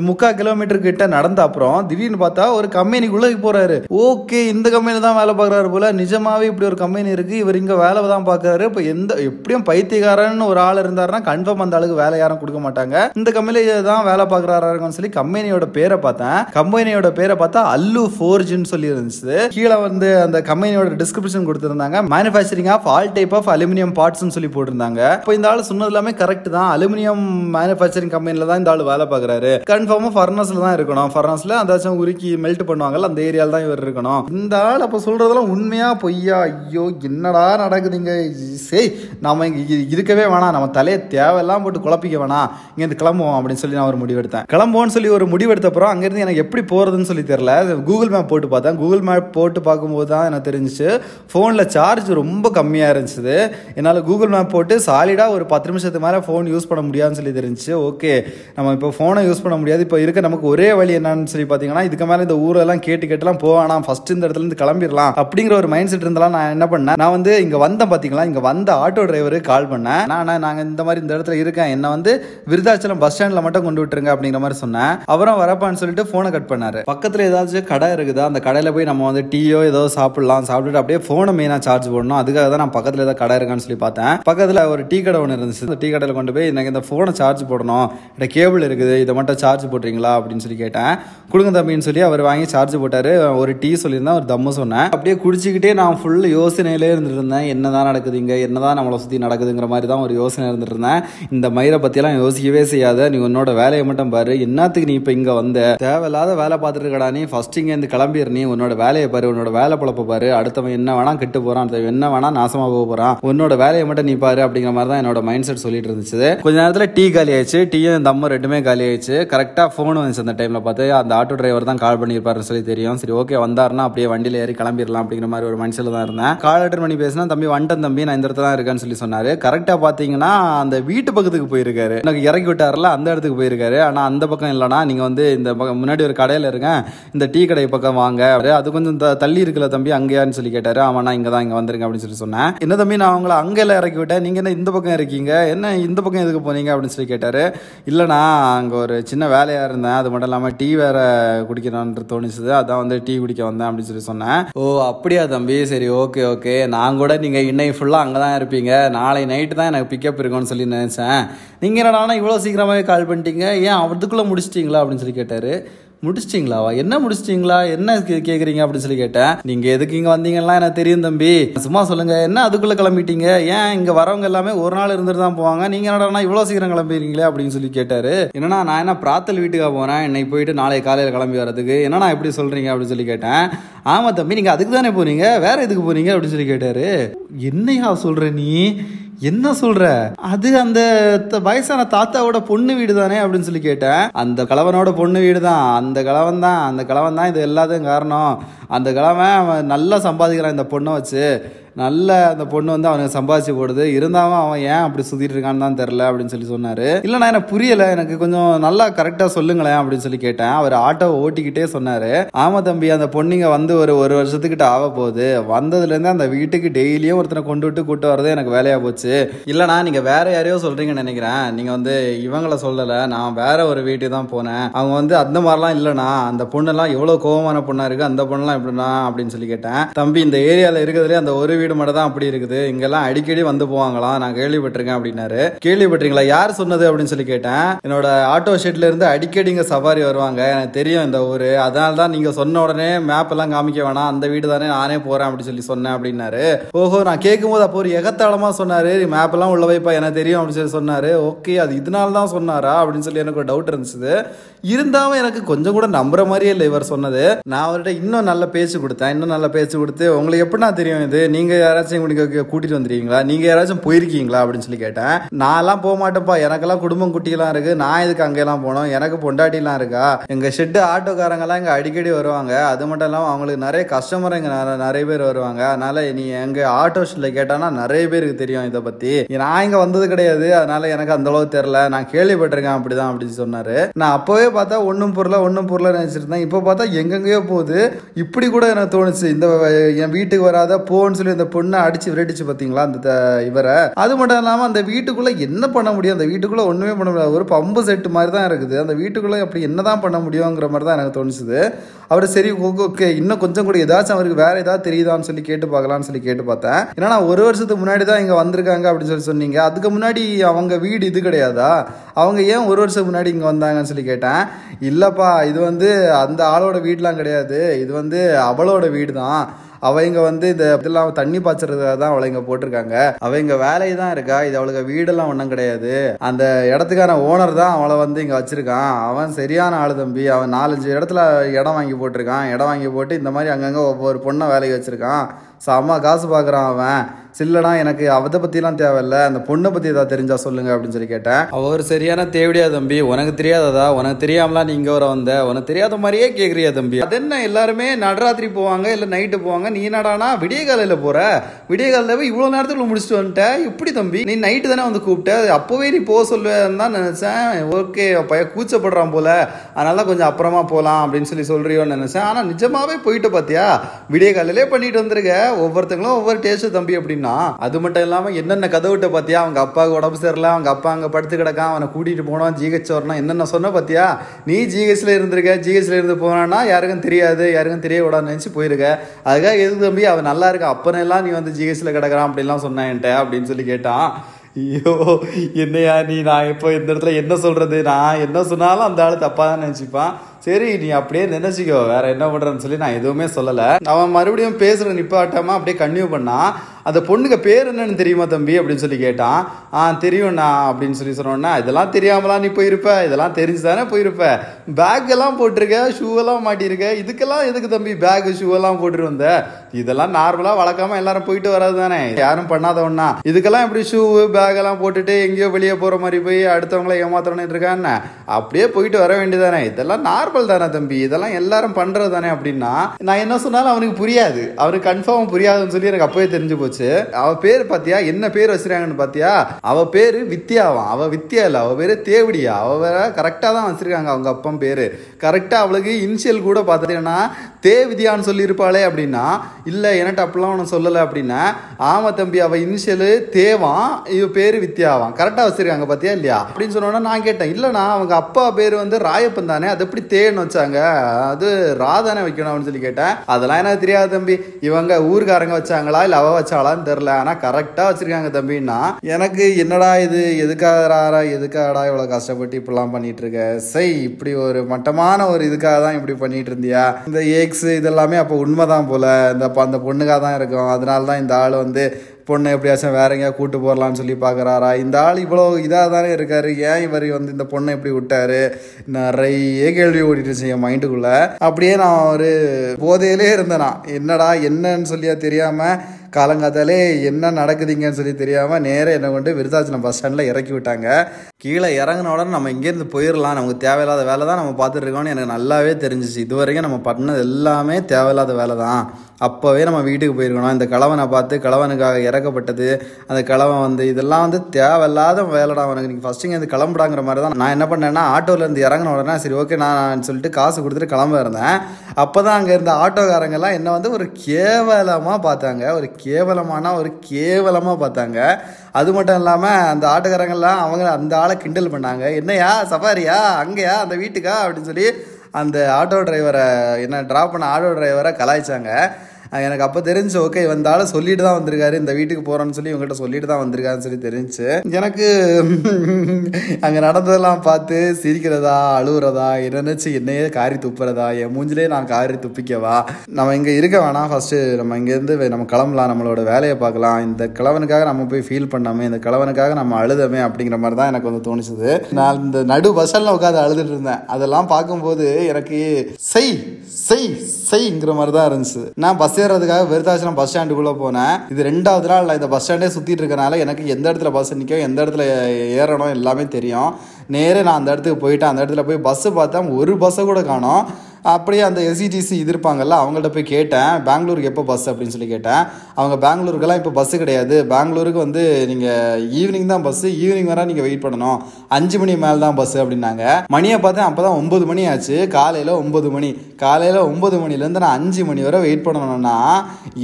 3/4 கிலோமீட்டர் கிட்ட நடந்த அப்புறம் திடீர்னு பார்த்தா ஒரு கம்பெனிக்குள்ளே போகிறாரு. ஓகே இந்த கம்பெனியில் தான் வேலை பார்க்குறாரு போல, நிஜமாகவே இப்படி ஒரு கம்பெனி இருக்குது, இவர் இங்கே வேலை தான் பாக்குறாரு. இப்ப எந்த எப்படியும் பைத்தியக்காரன் ஒரு ஆள் இருந்தாருன்னா கன்ஃபார்ம் அந்த ஆளுக்கு வேலை யாரும் கொடுக்க மாட்டாங்க. இந்த கம்பெனில தான் வேலை பாக்குறாருன்னு சொல்லி கம்பெனியோட பேரை பார்த்தேன். கம்பெனியோட பேரை பார்த்தா அல்லு ஃபோர்ஜ்னு சொல்லி இருந்துச்சு. கீழே வந்து அந்த கம்பெனியோட டிஸ்கிரிப்ஷன் கொடுத்திருந்தாங்க, manufacturing of all type of aluminium பார்ட்ஸ்னு சொல்லி போட்டிருந்தாங்க. இப்போ இந்த ஆள் சொன்னது எல்லாமே கரெக்ட் தான், அலுமினியம் மேனுஃபேக்சரிங் கம்பெனில தான் இந்த ஆள் வேலை பாக்குறாரு. கன்ஃபார்மா ஃபர்னஸ்ல தான் இருக்கணும், ஃபர்னஸ்ல அதாச்சும் உருக்கி மெல்ட் பண்ணுவாங்கல்ல அந்த ஏரியால தான் இவர் இருக்கணும். இந்த ஆள் அப்ப சொல்றதெல்லாம் உண்மையா பொய்யா? ஐயோ என்னடா நடக்குது! சரி நம்ம இங்க இருக்கவே வேணாம், நம்ம தலையை தேவையெல்லாம் போட்டு குழப்பிக்க வேணாம், இங்க இருந்து கிளம்புவோம் அப்படின்னு சொல்லி நான் ஒரு முடிவெடுத்தேன். கிளம்புவோன்னு சொல்லி ஒரு முடிவெடுத்த அப்புறம் அங்கிருந்து எனக்கு எப்படி போறதுன்னு சொல்லி தெரியல. கூகுள் மேப் போட்டு பார்த்தேன். கூகுள் மேப் போட்டு பார்க்கும்போது தான் எனக்கு தெரிஞ்சிச்சு ஃபோனில் சார்ஜ் ரொம்ப கம்மியாக இருந்துச்சு. என்னால் கூகுள் மேப் போட்டு சாலிடாக ஒரு 10 நிமிஷத்துக்கு மேலே ஃபோன் யூஸ் பண்ண முடியாதுன்னு சொல்லி தெரிஞ்சிச்சு. ஓகே நம்ம இப்போ ஃபோனை யூஸ் பண்ண முடியாது, இப்போ இருக்க நமக்கு ஒரே வழி என்னன்னு சொல்லி பார்த்தீங்கன்னா இதுக்கு மேலே இந்த ஊரெல்லாம் கேட்டுலாம் போவானாம், ஃபர்ஸ்ட் இந்த இடத்துல இருந்து கிளம்பிடலாம் அப்படிங்கிற ஒரு மைண்ட் செட் இருந்தாலும் நான் என்ன பண்ணேன், நான் வந்து இங்கே பாத்தீங்களா இங்க வந்த ஆட்டோ டிரைவருக்கு கால் பண்ணேன். நாங்க இந்த மாதிரி இந்த இடத்துல இருக்கேன், என்ன வந்து விருதாச்சலம் பஸ் ஸ்டாண்ட்ல மட்டும் கொண்டு விட்டுருங்க அப்படிங்கிற மாதிரி சொன்னேன். அப்புறம் வரப்பான்னு சொல்லிட்டு போனை கட் பண்ணாரு. பக்கத்துல ஏதாச்சும் கடை இருக்குதா, அந்த கடையில போய் நம்ம வந்து டீயோ ஏதோ சாப்பிடலாம், சாப்பிட்டுட்டு அப்படியே போனை மெயினா சார்ஜ் போடணும். அதுக்காக தான் நான் பக்கத்துல ஏதாவது கடை இருக்கான்னு சொல்லி பார்த்தேன். பக்கத்துல ஒரு டீ கடை ஒன்று இருந்துச்சு. அந்த டீ கடையில கொண்டு போய் எனக்கு இந்த போனை சார்ஜ் போடணும், இந்த கேபிள் இருக்குது இதை மட்டும் சார்ஜ் போடுறீங்களா அப்படின்னு சொல்லி கேட்டேன். கொடுங்க தம்பின்னு சொல்லி அவர் வாங்கி சார்ஜ் போட்டாரு. ஒரு டீ சொல்லியிருந்தேன், ஒரு தம்மு சொன்னேன். அப்படியே குடிச்சுக்கிட்டே நான் ஃபுல் யோசனையிலே இருந்துருந்தேன். என்னதான் நடக்குது இங்கே, என்னதான் நம்மளை சுற்றி நடக்குதுங்கிற மாதிரி தான் ஒரு யோசனை இருந்துட்டு இருந்தேன். இந்த மயிரை பற்றியெல்லாம் யோசிக்கவே செய்யாத, நீ உன்னோட வேலையை மட்டும் பாரு, என்னத்துக்கு நீ இப்போ இங்கே வந்த, தேவையில்லாத வேலை பார்த்துட்டு இருக்கடா நீ, ஃபர்ஸ்ட் இங்கே இருந்து கிளம்பிடு, நீ உன்னோட வேலையை பாரு, உன்னோட வேலை பழப்ப பாரு, அடுத்தவன் என்ன வேணா கெட்டு போகிறான், அடுத்தவன் என்ன வேணா நாசமாக போக போகிறான், உன்னோட வேலையை மட்டும் நீ பாரு அப்படிங்கிற மாதிரி தான் என்னோட மைண்ட் செட் சொல்லிட்டு இருந்துச்சு. கொஞ்ச நேரத்தில் டீ காலி ஆயிடுச்சு, டீயும் தம்மு ரெண்டுமே காலி ஆயிடுச்சு. கரெக்டாக ஃபோன் வந்துச்சு அந்த டைமில் பார்த்து, அந்த ஆட்டோ டிரைவர் தான் கால் பண்ணியிருப்பாருன்னு சொல்லி தெரியும். சரி ஓகே வந்தாருன்னா அப்படியே வண்டியில் ஏறி கிளம்பிடலாம் அப்படிங்கிற மாதிரி ஒரு மைண்ட் செட்டில் தான் இருந்தேன். கால் அட்டன் பண்ணி பேசினா தம்பி வண்டன் தம்பி நான் இந்த இடத்துல தான் இருக்கேன்னு சொல்லி சொன்னாரு. கரெக்டா பாத்தீங்கன்னா அந்த வீட்டு பக்கத்துக்கு போயிருக்காரு, எனக்கு இறக்கி விட்டாருல அந்த இடத்துக்கு போயிருக்காரு. ஆனா அந்த பக்கம் இல்லைனா நீங்க வந்து இந்த பக்கம் முன்னாடி ஒரு கடையில இருக்கேன், இந்த டீ கடை பக்கம் வாங்க, அது கொஞ்சம் தள்ளி இருக்குல்ல தம்பி அங்கேயான்னு சொல்லி கேட்டாரு. ஆமா நான் இங்கதான் இங்க வந்திருக்கேன் அப்படின்னு சொல்லி சொன்னேன். என்ன தம்பி நான் உங்களை அங்கெல்லாம் இறக்கி விட்டேன், நீங்க என்ன இந்த பக்கம் இருக்கீங்க, என்ன இந்த பக்கம் எதுக்கு போனீங்க அப்படின்னு சொல்லி கேட்டாரு. இல்லைண்ணா அங்க ஒரு சின்ன வேலையா இருந்தேன், அது மட்டும் இல்லாம டீ வேற குடிக்கணும்ன்ற தோணுச்சு, அதான் வந்து டீ குடிக்க வந்தேன் அப்படின்னு சொல்லி சொன்னேன். ஓ அப்படியா தம்பி, சரி ஓகே ஓகே. நான் கூட நீங்கள் இன்னைக்கு ஃபுல்லாக அங்கே தான் இருப்பீங்க, நாளை நைட்டு தான் எனக்கு பிக்கப் இருக்கும்னு சொல்லி நினச்சேன், நீங்கள் என்னடானா இவ்வளோ சீக்கிரமாகவே கால் பண்ணிட்டீங்க, ஏன் அதுக்குள்ளே முடிச்சிட்டிங்களா அப்படின்னு சொல்லி கேட்டார். முடிச்சிட்டிங்களாவா, என்ன முடிச்சிட்டிங்களா, என்ன கேட்குறீங்க அப்படின்னு சொல்லி கேட்டேன். நீங்கள் எதுக்கு இங்கே வந்தீங்கன்னா எனக்கு தெரியும் தம்பி, சும்மா சொல்லுங்கள், என்ன அதுக்குள்ளே கிளம்பிட்டீங்க, ஏன் இங்கே வரவங்க எல்லாமே ஒரு நாள் இருந்துட்டு தான் போவாங்க, நீங்கள் என்னடா இவ்வளோ சீக்கிரம் கிளம்பிடுறீங்களே அப்படின்னு சொல்லி கேட்டார். என்னன்னா நான் என்ன பிராத்தல் வீட்டுக்காக போகிறேன் இன்னைக்கு போயிட்டு நாளைக்கு காலையில் கிளம்பி வரதுக்கு, என்னன்னா எப்படி சொல்கிறீங்க அப்படின்னு சொல்லி கேட்டேன். ஆமாம் தம்பி நீங்கள் அதுக்கு தானே போகிறீங்க, வேறு எதுக்கு போகிறீங்க அப்படின்னு சொல்லி கேட்டார். என்னையா சொல்கிற நீ, என்ன சொல்ற, அது அந்த வயசான தாத்தாவோட பொண்ணு வீடு தானே அப்படின்னு சொல்லி கேட்டேன். அந்த கலவனோட பொண்ணு வீடு தான், அந்த கலவன் தான் இது எல்லாத்தையும் காரணம், அந்த கலவன் நல்லா சம்பாதிக்கிறான் இந்த பொண்ணை வச்சு, நல்ல அந்த பொண்ணு வந்து அவனுக்கு சம்பாதிச்சு போடுது, இருந்தாலும் அவன் ஏன் அப்படி சுத்திட்டு இருக்கான்னு தான் தெரியல அப்படின்னு சொல்லி சொன்னாரு. இல்லைண்ணா எனக்கு புரியல, எனக்கு கொஞ்சம் நல்லா கரெக்டா சொல்லுங்களேன் அப்படின்னு சொல்லி கேட்டேன். அவர் ஆட்டோவை ஓட்டிக்கிட்டே சொன்னாரு, ஆமா தம்பி அந்த பொண்ணுங்க வந்து ஒரு வருஷத்துக்கிட்ட ஆக போகுது, வந்ததுல இருந்து அந்த வீட்டுக்கு டெய்லியும் ஒருத்தனை கொண்டு விட்டு கூட்டு வரதே எனக்கு வேலையா போச்சு. இல்லைண்ணா நீங்க வேற யாரையோ சொல்றீங்கன்னு நினைக்கிறேன், நீங்க வந்து இவங்கள சொல்லல, நான் வேற ஒரு வீட்டுக்கு தான் போனேன், அவங்க வந்து அந்த மாதிரிலாம் இல்லைண்ணா, அந்த பொண்ணெல்லாம் எவ்வளவு கோபமான பொண்ணா இருக்கு, அந்த பொண்ணுலாம் எப்படின்னா அப்படின்னு சொல்லி கேட்டேன். தம்பி இந்த ஏரியால இருக்கிறதுலே அந்த ஒரு வீடு மட்டும் தான் அப்படி இருக்குது, இங்கெல்லாம் அடிக்கடி வந்து போவாங்களாம், நான் கேள்விப்பட்டிருக்கேன் அப்படின்னாரு. கேள்விப்பட்டிருக்கீங்களா, யார் சொன்னது அப்படின்னு சொல்லி கேட்டேன். என்னோட ஆட்டோ ஷெட்ல இருந்து அடிக்கடி இங்க சவாரி வருவாங்க, எனக்கு தெரியும் இந்த ஊரு, அதனால தான் நீங்க சொன்ன உடனே மேப் எல்லாம் காமிக்க வேணாம், அந்த வீடு தானே நானே போறேன் அப்படி சொல்லி சொன்னேன் அப்படின்னாரு. ஓஹோ, நான் கேட்கும் போது அப்போ ஒரு எகத்தாளமா சொன்னாரு, மேப் எல்லாம் உள்ள வைப்பா எனக்கு தெரியும் அப்படின்னு சொல்லி சொன்னாரு. ஓகே, அது இதனால தான் சொன்னாரா அப்படின்னு சொல்லி எனக்கு ஒரு டவுட் இருந்துச்சு. இருந்தாலும் எனக்கு கொஞ்சம் கூட நம்புற மாதிரியே இல்லை இவர் சொன்னது. நான் அவர்கிட்ட இன்னும் நல்லா பேச்சு கொடுத்தேன், இன்னும் நல்லா பேச்சு கொடுத்து உங்களுக்கு எப்படின்னா தெரியும் இது, நீங்க யாராச்சும் கூட்டிட்டு வந்துருக்கீங்களா, நீங்க யாராச்சும் போயிருக்கீங்களா அப்படின்னு சொல்லி கேட்டேன். நான் எல்லாம் போக மாட்டேன்ப்பா, எனக்கெல்லாம் குடும்பம் குட்டிலாம் இருக்கு, நான் இதுக்கு அங்கெல்லாம் போனோம், எனக்கு பொண்டாட்டிலாம் இருக்கா, எங்க ஷெட்டு ஆட்டோக்காரங்கெல்லாம் இங்க அடிக்கடி வருவாங்க, அது மட்டும் இல்லாமல் அவங்களுக்கு நிறைய கஸ்டமர் இங்க நிறைய பேர் வருவாங்க, அதனால நீ எங்க ஆட்டோ ஷெட்ல கேட்டானா நிறைய பேருக்கு தெரியும் இதை பத்தி, நான் இங்க வந்தது கிடையாது, அதனால எனக்கு அந்த அளவுக்கு தெரியல, நான் கேள்விப்பட்டிருக்கேன் அப்படிதான் அப்படின்னு சொன்னாரு. நான் அப்பவே பார்த்தா ஒன்னும் பொருளை நினைச்சிருந்தேன், இப்ப பார்த்தா எங்கெங்கயோ போகுது. இப்படி கூட எனக்கு தோணுச்சு, இந்த என் வீட்டுக்கு வராத போன்னு சொல்லி இந்த பொண்ணை அடிச்சு விரட்டிச்சு பாத்தீங்களா அந்த இவரை. அது மட்டும் இல்லாம அந்த வீட்டுக்குள்ள என்ன பண்ண முடியும், அந்த வீட்டுக்குள்ள ஒண்ணுமே பண்ண முடியாது, ஒரு பம்பு செட் மாதிரி தான் இருக்குது, அந்த வீட்டுக்குள்ள அப்படி என்னதான் பண்ண முடியுங்கிற மாதிரி தான் எனக்கு தோணுச்சுது. அவர் சரி ஓகே இன்னும் கொஞ்சம் கூட ஏதாச்சும் அவருக்கு வேற ஏதாவது தெரியுதான்னு சொல்லி கேட்டு பார்க்கலாம்னு சொல்லி கேட்டு பார்த்தேன். ஏன்னா ஒரு வருஷத்துக்கு முன்னாடி தான் இங்க வந்திருக்காங்க அப்படின்னு சொல்லி சொன்னீங்க, அதுக்கு முன்னாடி அவங்க வீடு இது கிடையாதா, அவங்க ஏன் ஒரு வருஷத்துக்கு முன்னாடி இங்க வந்தாங்கன்னு சொல்லி கேட்டேன். இல்லப்பா இது வந்து அந்த ஆளோட வீடுலாம் கிடையாது, இது வந்து அவளோட வீடு தான், அவங்க வந்து இந்த இதெல்லாம் தண்ணி பாய்ச்சறதுக்காக தான் அவளை இங்க போட்டிருக்காங்க, அவங்க வேலையை தான் இருக்கா, இது அவளுக்கு வீடெல்லாம் ஒன்றும் கிடையாது, அந்த இடத்துக்கான ஓனர் தான் அவளை வந்து இங்க வச்சிருக்கான், அவன் சரியான ஆளு தம்பி, அவன் 4-5 இடத்துல இடம் வாங்கி போட்டிருக்கான், இடம் வாங்கி போட்டு இந்த மாதிரி அங்கங்க ஒவ்வொரு பொண்ணை வேலைக்கு வச்சிருக்கான், செம்ம காசு பார்க்குறான் அவன், சில்லடா எனக்கு அவதை பற்றிலாம் தேவையில்லை, அந்த பொண்ணை பற்றி ஏதாவது தெரிஞ்சால் சொல்லுங்கள் அப்படின்னு சொல்லி கேட்டேன். அவர் சரியான தேவையா தம்பி, உனக்கு தெரியாததா, உனக்கு தெரியாமலாம் நீ இங்கே வர வந்த, உனக்கு தெரியாத மாதிரியே கேட்குறியா தம்பி, அது என்ன எல்லாருமே நடராத்திரி போவாங்க இல்லை நைட்டு போவாங்க, நீ என்னடானா விடிய காலையில் போகிற, விடிய காலையில் போய் இவ்வளோ நேரத்துக்குள்ள முடிச்சுட்டு வந்துட்ட, இப்படி தம்பி நீ நைட்டு தானே வந்து கூப்பிட்ட, அப்போவே நீ போக சொல்லுவேன்னு தான் நினச்சேன், ஓகே பையன் கூச்சப்படுறான் போல அதனால கொஞ்சம் அப்புறமா போகலாம் அப்படின்னு சொல்லி சொல்கிறியோன்னு நினச்சேன், ஆனால் நிஜமாவே போயிட்டு பார்த்தியா, விடிய காலையிலே பண்ணிட்டு வந்துருக்க, ஒவ்வொருத்தங்களும் ஒவ்வொரு டேஸ்ட் தம்பி அப்படின்னா. அது மட்டும் இல்லாம என்னென்ன கதவுட்ட பாத்தியா, அவங்க அப்பாவுக்கு உடம்பு சரியில்ல, அவங்க அப்பா அங்க படுத்து கிடக்கா, அவனை கூட்டிட்டு போனோம் ஜிஹெச் வரணும், என்னென்ன சொன்ன பாத்தியா, நீ ஜிஹெச்ல இருந்திருக்க, ஜிஹெச்ல இருந்து போனான்னா யாருக்கும் தெரியாது, யாருக்கும் தெரிய விடாதுன்னு நினைச்சு போயிருக்க, அதுக்காக எதுக்கு தம்பி அவன் நல்லா இருக்க அப்பன எல்லாம் நீ வந்து ஜிஹெச்ல கிடக்குறான் அப்படின்லாம் சொன்னான்ட்ட அப்படின்னு சொல்லி கேட்டான். ஐயோ என்னையா நீ, நான் இப்போ இந்த இடத்துல என்ன சொல்றது, நான் என்ன சொன்னாலும் அந்த ஆள் தப்பா தான் நினைச்சுப்பான், சரி நீ அப்படியே நினைச்சிக்கோ வேற என்ன பண்றேன்னு சொல்லி நான் எதுவுமே சொல்லலை. அவன் மறுபடியும் பேசுற நிப்பாட்டாம அப்படியே கன்டினியூ பண்ணா. அந்த பொண்ணுக்கு பேர் என்னன்னு தெரியுமா தம்பி அப்படின்னு சொல்லி கேட்டான். தெரியும்ண்ணா அப்படின்னு சொல்லி சொன்னோன்னா, இதெல்லாம் தெரியாமலாம் நீ போயிருப்ப, இதெல்லாம் தெரிஞ்சுதானே போயிருப்ப, பேக் எல்லாம் போட்டிருக்க, ஷூ எல்லாம் மாட்டியிருக்க, இதுக்கெல்லாம் எதுக்கு தம்பி பேக் ஷூ எல்லாம் போட்டுட்டு வந்த, இதெல்லாம் நார்மலா வழக்கமா எல்லாரும் போயிட்டு வராது தானே, யாரும் பண்ணாத ஒன்னா, இதுக்கெல்லாம் எப்படி ஷூ பேக் எல்லாம் போட்டுட்டு எங்கேயோ வெளியே போற மாதிரி போய் அடுத்தவங்கள ஏமாத்தணும்னு இருக்கான்னு அப்படியே போயிட்டு வர வேண்டியதானே, இதெல்லாம் நார்மல் தானே தம்பி, இதெல்லாம் எல்லாரும் பண்றது தானே அப்படின்னா. நான் என்ன சொன்னாலும் அவனுக்கு புரியாது, அவனுக்கு கன்ஃபார்ம் புரியாதுன்னு சொல்லி எனக்கு அப்பவே தெரிஞ்சு போச்சு. அவ பேர் பாத்தியா என்ன பேர் வச்சிருக்காங்கன்னு பாத்தியா, அவ பேரு வித்யாவா, அவ வித்யா இல்ல, அவ பேரு தே.Vidya, அவ வேற கரெக்டா தான் வச்சிருக்காங்க, அவங்க அப்பா பேரு கரெக்டா, அவளுக்கு இனிஷியல் கூட பாத்தீங்கன்னா தே.Vidyaன்னு சொல்லி இருப்பாளே அப்படின்னா, இல்ல என்கிட்ட அப்பெல்லாம் ஒன்னு சொல்லல அப்படின்னா, ஆமா தம்பி அவ இனிஷியல் தேவா, இவ பேரு வித்யாவான், கரெக்டா வச்சிருக்காங்க பாத்தியா இல்லையா அப்படின்னு சொன்னோன்னா, நான் கேட்டேன் இல்லண்ணா அவங்க அப்பா பேரு வந்து ராயப்பன் தானே, அது எப்படி தேன்னு வச்சாங்க, அது ராதானே வைக்கணும் அப்படின்னு சொல்லி கேட்டேன். அதெல்லாம் எனக்கு தெரியாது தம்பி, இவங்க ஊர்காரங்க வச்சாங்களா இல்ல அவ வச்சா தெரியல, ஆனா கரெக்டா வச்சிருக்காங்க தம்பின்னா. எனக்கு என்னடா இது, எதுக்காகடா இவ்வளவு கஷ்டப்பட்டு இப்படிலாம் பண்ணிட்டு இருக்க, செய் இப்படி ஒரு மட்டமான ஒரு இதுக்காக தான் இப்படி பண்ணிட்டு இருந்தியா, இந்த எக்ஸ் இதெல்லாமே அப்ப உண்மைதான் போல, இந்த அந்த பொண்ணுக்காக தான் இருக்கும், அதனால தான் இந்த ஆள் வந்து பொண்ணு எப்படியாச்சும் வேற எங்கேயா கூட்டு போடலான்னு சொல்லி பார்க்குறாரா, இந்த ஆள் இவ்வளோ இதாக தானே இருக்காரு, ஏன் இவர் வந்து இந்த பொண்ணை எப்படி விட்டாரு, நிறைய கேள்வி ஓடிட்டுருச்சு என் மைண்டுக்குள்ளே. அப்படியே நான் ஒரு போதையிலே இருந்தேனா, என்னடா என்னன்னு சொல்லியா தெரியாமல் காலங்காத்தாலே என்ன நடக்குதுங்கன்னு சொல்லி தெரியாமல் நேராக என்னை கொண்டு விருதாச்சலம் பஸ் ஸ்டாண்டில் இறக்கி விட்டாங்க. கீழே இறங்கின உடனே நம்ம இங்கேருந்து போயிடலாம், நமக்கு தேவையில்லாத வேலை தான் நம்ம பார்த்துட்டு இருக்கோம்னு எனக்கு நல்லாவே தெரிஞ்சிச்சு, இது வரைக்கும் நம்ம பண்ணது எல்லாமே தேவையில்லாத வேலை தான் அப்போவே நம்ம வீட்டுக்கு போயிருக்கணும். இந்த கலவனை பார்த்து கலவனுக்காக இறக்கப்பட்டது, அந்த கலவன் வந்து இதெல்லாம் வந்து தேவையில்லாத வேலைடா அவனுக்கு, நீங்கள் ஃபஸ்ட்டு இந்த கிளம்புடாங்கிற மாதிரி தான். நான் என்ன பண்ணேன்னா ஆட்டோவிலேருந்து இறங்கின உடனே சரி ஓகே நான் சொல்லிட்டு காசு கொடுத்துட்டு கிளம்ப இருந்தேன். அப்போ தான் அங்கே இருந்த ஆட்டோக்காரங்கெல்லாம் என்னை வந்து ஒரு கேவலமாக பார்த்தாங்க, ஒரு கேவலமானா ஒரு கேவலமாக பார்த்தாங்க. அது மட்டும் இல்லாமல் அந்த ஆட்டோக்காரங்கெல்லாம் அவங்க அந்த ஆளை கிண்டல் பண்ணாங்க, என்னையா சஃபாரியா அங்கேயா அந்த வீட்டுக்கா அப்படின்னு சொல்லி அந்த ஆட்டோ டிரைவரை என்ன ட்ராப் பண்ண ஆட்டோ டிரைவரை கலாய்ச்சாங்க. எனக்கு அப்போ தெரிஞ்சு ஓகே வந்தாலும் சொல்லிட்டு தான் வந்திருக்காரு, இந்த வீட்டுக்கு போகிறோன்னு சொல்லி இவங்ககிட்ட சொல்லிட்டு தான் வந்திருக்காருன்னு சொல்லி தெரிஞ்சு எனக்கு அங்கே நடந்ததெல்லாம் பார்த்து சிரிக்கிறதா அழுகிறதா என்னென்னச்சு என்னையே காரி துப்புறதா என் மூஞ்சிலே நான் காரி துப்பிக்கவா, நம்ம இங்கே இருக்க வேணாம் ஃபஸ்ட்டு நம்ம இங்கேருந்து நம்ம கிளம்பலாம் நம்மளோட வேலையை பார்க்கலாம், இந்த கிழவனுக்காக நம்ம போய் ஃபீல் பண்ணாமே இந்த கிழவனுக்காக நம்ம அழுதமே அப்படிங்கிற மாதிரி தான் எனக்கு வந்து தோணுச்சுது. நான் இந்த நடு பஸ்ஸெல்லாம் உட்காந்து அழுதுட்டு இருந்தேன், அதெல்லாம் பார்க்கும்போது எனக்கு செய் செய் செய்ங்கிற மாதிரி தான் இருந்துச்சு. நான் பஸ் சேர்றதுக்காக விருத்தாச்சலம் பஸ் ஸ்டாண்டுக்குள்ளே போனேன். இது ரெண்டாவது நாள் இந்த பஸ் ஸ்டாண்டே சுற்றிட்டு இருக்கனால எனக்கு எந்த இடத்துல பஸ் நிற்கும் எந்த இடத்துல ஏறணும் எல்லாமே தெரியும். நேரே நான் அந்த இடத்துக்கு போயிட்டேன். அந்த இடத்துல போய் பஸ்ஸு பார்த்தா ஒரு பஸ்ஸை கூட காணோம். அப்படியே அந்த எஸ்சிடிசி இது இருப்பாங்கள்ல அவங்கள்ட்ட போய் கேட்டேன் பெங்களூருக்கு எப்போ பஸ் அப்படின்னு சொல்லி கேட்டேன். அவங்க பெங்களூருக்கெல்லாம் இப்போ பஸ்ஸு கிடையாது, பெங்களூருக்கு வந்து நீங்கள் ஈவினிங் தான் பஸ்ஸு, ஈவினிங் வர நீங்கள் வெயிட் பண்ணணும், 5 மணி மேலே தான் பஸ்ஸு அப்படின்னாங்க. மணியை பார்த்தேன் அப்போ தான் 9 மணி ஆச்சு, காலையில் 9 மணி, காலையில் 9 மணிலேருந்து நான் 5 மணி வரை வெயிட் பண்ணணும்னா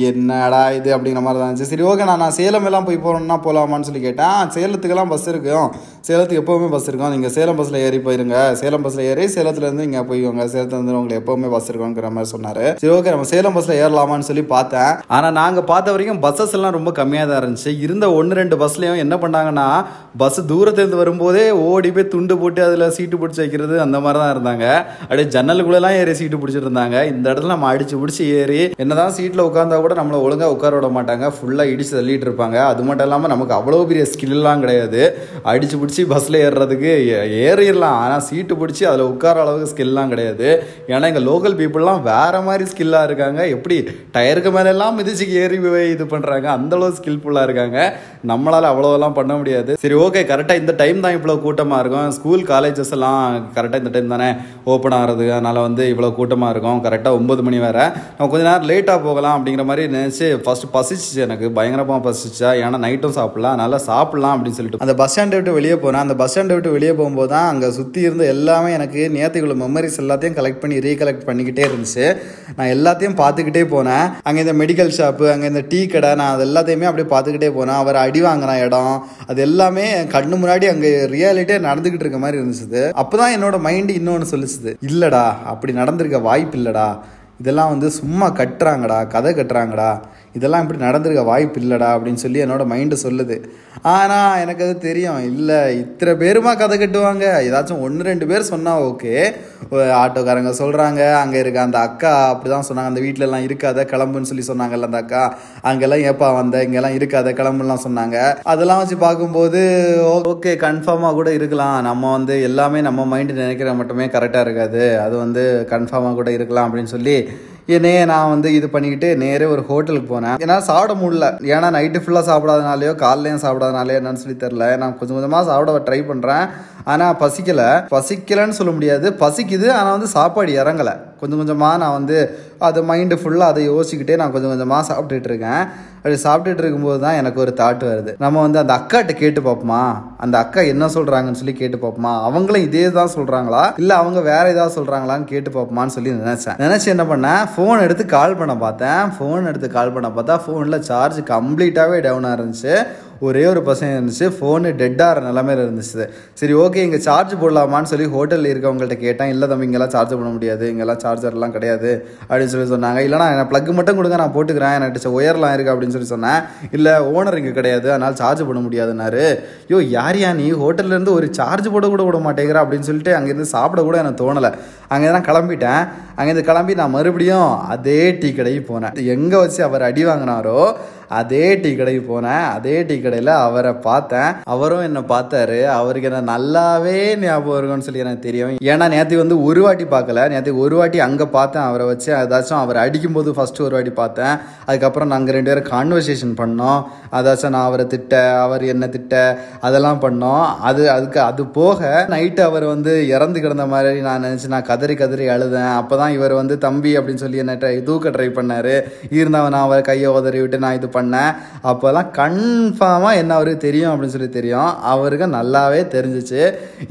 என்னடா இது அப்படிங்கிற மாதிரி தான் இருந்துச்சு. சரி ஓகே நான் சேலம் எல்லாம் போய் போகணுன்னா போகலாமான்னு சொல்லி கேட்டேன். சேலத்துக்கெல்லாம் பஸ் இருக்கும், சேலத்துக்கு எப்போவுமே பஸ் இருக்கும், நீங்கள் சேலம் பஸ்ஸில் ஏறி போயிருங்க, சேலம் பஸ்ஸில் ஏறி சேலத்துலேருந்து இங்கே போய்க்கோங்க, சேலத்துலேருந்து எப்பவுமே பஸ் இருக்குங்கிற மாதிரி சொன்னாரு. சரி ஓகே நம்ம சேலம் பஸ்ல ஏறலாமான்னு சொல்லி பார்த்தேன். ஆனா நாங்க பார்த்த வரைக்கும் பஸ்ஸஸ் எல்லாம் ரொம்ப கம்மியா தான் இருந்துச்சு. இருந்த 1-2 பஸ்லயும் என்ன பண்ணாங்கன்னா பஸ் தூரத்திலிருந்து வரும்போதே ஓடி போய் துண்டு போட்டு அதுல சீட்டு பிடிச்சி வைக்கிறது அந்த மாதிரி தான் இருந்தாங்க. அப்படியே ஜன்னலுக்குள்ள எல்லாம் ஏறி சீட்டு பிடிச்சிட்டு இருந்தாங்க. இந்த இடத்துல நம்ம அடிச்சு பிடிச்சி ஏறி என்னதான் சீட்ல உட்கார்ந்தா கூட நம்மள ஒழுங்கா உட்கார விட மாட்டாங்க, ஃபுல்லா இடிச்சு தள்ளிட்டு இருப்பாங்க. அது மட்டும் இல்லாம நமக்கு அவ்வளவு பெரிய ஸ்கில் எல்லாம் கிடையாது, அடிச்சு பிடிச்சி பஸ்ல ஏறுறதுக்கு ஏறிடலாம், ஆனா சீட்டு பிடிச்சி அதுல உட்கார அளவுக்கு ஸ்கில் எல்லாம் கிடையாது. ஏன்னா எங்கள் லோக்கல் பீப்புளெலாம் வேறு மாதிரி ஸ்கில்லாக இருக்காங்க, எப்படி டயருக்கு மேலெல்லாம் மிதிச்சுக்கு ஏறி இது பண்ணுறாங்க அந்தளவு ஸ்கில்ஃபுல்லாக இருக்காங்க, நம்மளால் அவ்வளோலாம் பண்ண முடியாது. சரி ஓகே கரெக்டாக இந்த டைம் தான் இவ்வளோ கூட்டமாக இருக்கும், ஸ்கூல் காலேஜஸ் எல்லாம் கரெக்டாக இந்த டைம் தானே ஓப்பன் ஆகிறது, அதனால் வந்து இவ்வளோ கூட்டமாக இருக்கும், கரெக்டாக 9 மணி வேறு, நம்ம கொஞ்சம் நேரம் லேட்டாக போகலாம் அப்படிங்கிற மாதிரி நினச்சி ஃபஸ்ட்டு பசிச்சு எனக்கு பயங்கரமாக பசிச்சா, ஏன்னா நைட்டும் சாப்பிட்லாம் அதனால் சாப்பிட்லாம் அப்படின்னு சொல்லிட்டு அந்த பஸ் ஸ்டாண்டை விட்டு வெளியே போனேன். அந்த பஸ் ஸ்டாண்டை விட்டு வெளியே போகும்போது தான் அங்கே சுற்றி இருந்து எல்லாமே எனக்கு நேற்றுக்குள்ள மெமரிஸ் எல்லாத்தையும் கலெக்ட் பண்ணி ரீகலெக்ட் பண்ணிக்கிட்டே இருந்துச்சு. நான் எல்லாத்தையும் பார்த்துக்கிட்டே போனேன். அங்கே இந்த மெடிக்கல் ஷாப்பு, அங்கே இந்த டீ கடை, நான் அது எல்லாத்தையுமே அப்படியே பார்த்துக்கிட்டே போனேன். அவர் அடி வாங்கின இடம் அது எல்லாமே கண்ணு முன்னாடி அங்கே ரியாலிட்டியாக நடந்துக்கிட்டு இருக்க மாதிரி இருந்துச்சு. அப்போ தான் என்னோட மைண்டு இன்னொன்று சொல்லிச்சுது, இல்லைடா அப்படி நடந்திருக்க வாய்ப்பு இல்லைடா, இதெல்லாம் வந்து சும்மா கட்டுறாங்கடா கதை கட்டுறாங்கடா, இதெல்லாம் இப்படி நடந்திருக்க வாய்ப்பு இல்லைடா அப்படின்னு சொல்லி என்னோடய மைண்டு சொல்லுது. ஆனால் எனக்கு அது தெரியும் இல்லை இத்தனை பேருமா கதை கட்டுவாங்க, ஏதாச்சும் 1-2 பேர் சொன்னால் ஓகே, ஆட்டோக்காரங்க சொல்கிறாங்க அங்கே இருக்க அந்த அக்கா அப்படி தான் சொன்னாங்க, அந்த வீட்டிலலாம் இருக்காத கிளம்புன்னு சொல்லி சொன்னாங்கல்ல அந்த அக்கா, அங்கெல்லாம் ஏப்பா வந்த இங்கெல்லாம் இருக்காத கிளம்புலாம் சொன்னாங்க. அதெல்லாம் வச்சு பார்க்கும்போது ஓகே கன்ஃபார்மாக கூட இருக்கலாம், நம்ம வந்து எல்லாமே நம்ம மைண்டு நினைக்கிற மட்டுமே கரெக்டாக இருக்காது, அது வந்து கன்ஃபார்மாக கூட இருக்கலாம் அப்படின்னு சொல்லி என்னையே நான் வந்து இது பண்ணிக்கிட்டு நேரே ஒரு ஹோட்டலுக்கு போனேன். ஏன்னா சாப்பிட முடியல, ஏன்னா நைட்டு ஃபுல்லாக சாப்பிடாதனாலையோ காலையிலையும் சாப்பிடாதனாலையோ என்னன்னு சொல்லி தெரில, நான் கொஞ்சம் கொஞ்சமாக சாப்பிட ட்ரை பண்ணுறேன். ஆனால் பசிக்கலைன்னு சொல்ல முடியாது, பசிக்குது ஆனால் வந்து சாப்பாடு இறங்கலை. கொஞ்சம் கொஞ்சமாக நான் வந்து அது மைண்டு ஃபுல்லாக அதை யோசிச்சுக்கிட்டே நான் கொஞ்சம் கொஞ்சமாக சாப்பிட்டுட்டு இருக்கேன். அப்படி சாப்பிட்டுட்டு இருக்கும்போது தான் எனக்கு ஒரு தாட் வருது, நம்ம வந்து அந்த அக்காட்ட கேட்டு பார்ப்போமா, அந்த அக்கா என்ன சொல்கிறாங்கன்னு சொல்லி கேட்டு பார்ப்போமா, அவங்களும் இதே தான் சொல்கிறாங்களா இல்லை அவங்க வேறு ஏதாவது சொல்கிறாங்களான்னு கேட்டு பார்ப்போமான்னு சொல்லி நினச்சி என்ன பண்ணேன், ஃபோன் எடுத்து கால் பண்ண பார்த்தேன். ஃபோன் எடுத்து கால் பண்ண பார்த்தா ஃபோனில் சார்ஜ் கம்ப்ளீட்டாகவே டவுனாக இருந்துச்சு, ஒரே ஒரு பசங்க இருந்துச்சு, ஃபோனு டெட்டாகிற நிலமையில இருந்துச்சு. சரி ஓகே இங்கே சார்ஜ் போடலாமான்னு சொல்லி ஹோட்டலில் இருக்கவங்கள்ட்ட கேட்டேன். இல்லை தம்பி இங்கெல்லாம் சார்ஜ் பண்ண முடியாது, இங்கெல்லாம் சார்ஜர்லாம் கிடையாது அப்படின்னு சொல்லி சொன்னாங்க. இல்லைனா எனக்கு ப்ளக் மட்டும் கொடுங்க நான் போட்டுக்கிறேன், எனக்கு ஒயர்லாம் இருக்குது அப்படின்னு சொல்லி சொன்னேன். இல்லை ஓனர் இங்கே கிடையாது அதனால் சார்ஜ் பண்ண முடியாதுன்னாரு. யோ யாரியா நீ ஹோட்டல்லேருந்து ஒரு சார்ஜ் போட கூட விட மாட்டேங்கிற அப்படின்னு சொல்லிட்டு அங்கேருந்து சாப்பிட கூட எனக்கு தோணலை. அங்கே தான் கிளம்பிட்டேன். அங்கேருந்து கிளம்பி நான் மறுபடியும் அதே டீ கடைக்கு போனேன். எங்கே வச்சு அவர் அடி வாங்கினாரோ அதே டீ கடைக்கு போனேன். அதே டீ கடையில் அவரை பார்த்தேன், அவரும் என்னை பார்த்தாரு. அவருக்கு என்ன நல்லாவே ஞாபகம் இருக்குன்னு சொல்லி எனக்கு தெரியும். ஏன்னா நேற்று வந்து ஒரு வாட்டி பார்க்கல, நேற்று ஒரு வாட்டி அங்கே பார்த்தேன் அவரை வச்சு. அதாச்சும் அவர் அடிக்கும்போது ஃபஸ்ட்டு ஒரு வாட்டி பார்த்தேன். அதுக்கப்புறம் நாங்கள் ரெண்டு பேரும் கான்வர்சேஷன் பண்ணோம். அதாச்சும் நான் அவரை திட்ட, அவர் என்னை திட்ட, அதெல்லாம் பண்ணோம். அது போக நைட்டு அவர் வந்து இறந்து கிடந்த மாதிரி நான் நினச்சி நான் கதறி கதறி அழுதேன். அப்போ தான் இவர் வந்து தம்பி அப்படின்னு சொல்லி என்ன தூக்க ட்ரை பண்ணார். இருந்தால் நான் அவரை கையை உதறி விட்டு நான் இது பண்ணேன். அப்போல்லாம் கன்ஃபார்மாக என்ன அவருக்கு தெரியும் அப்படின்னு சொல்லி தெரியும். அவருக்கு நல்லாவே தெரிஞ்சிச்சு.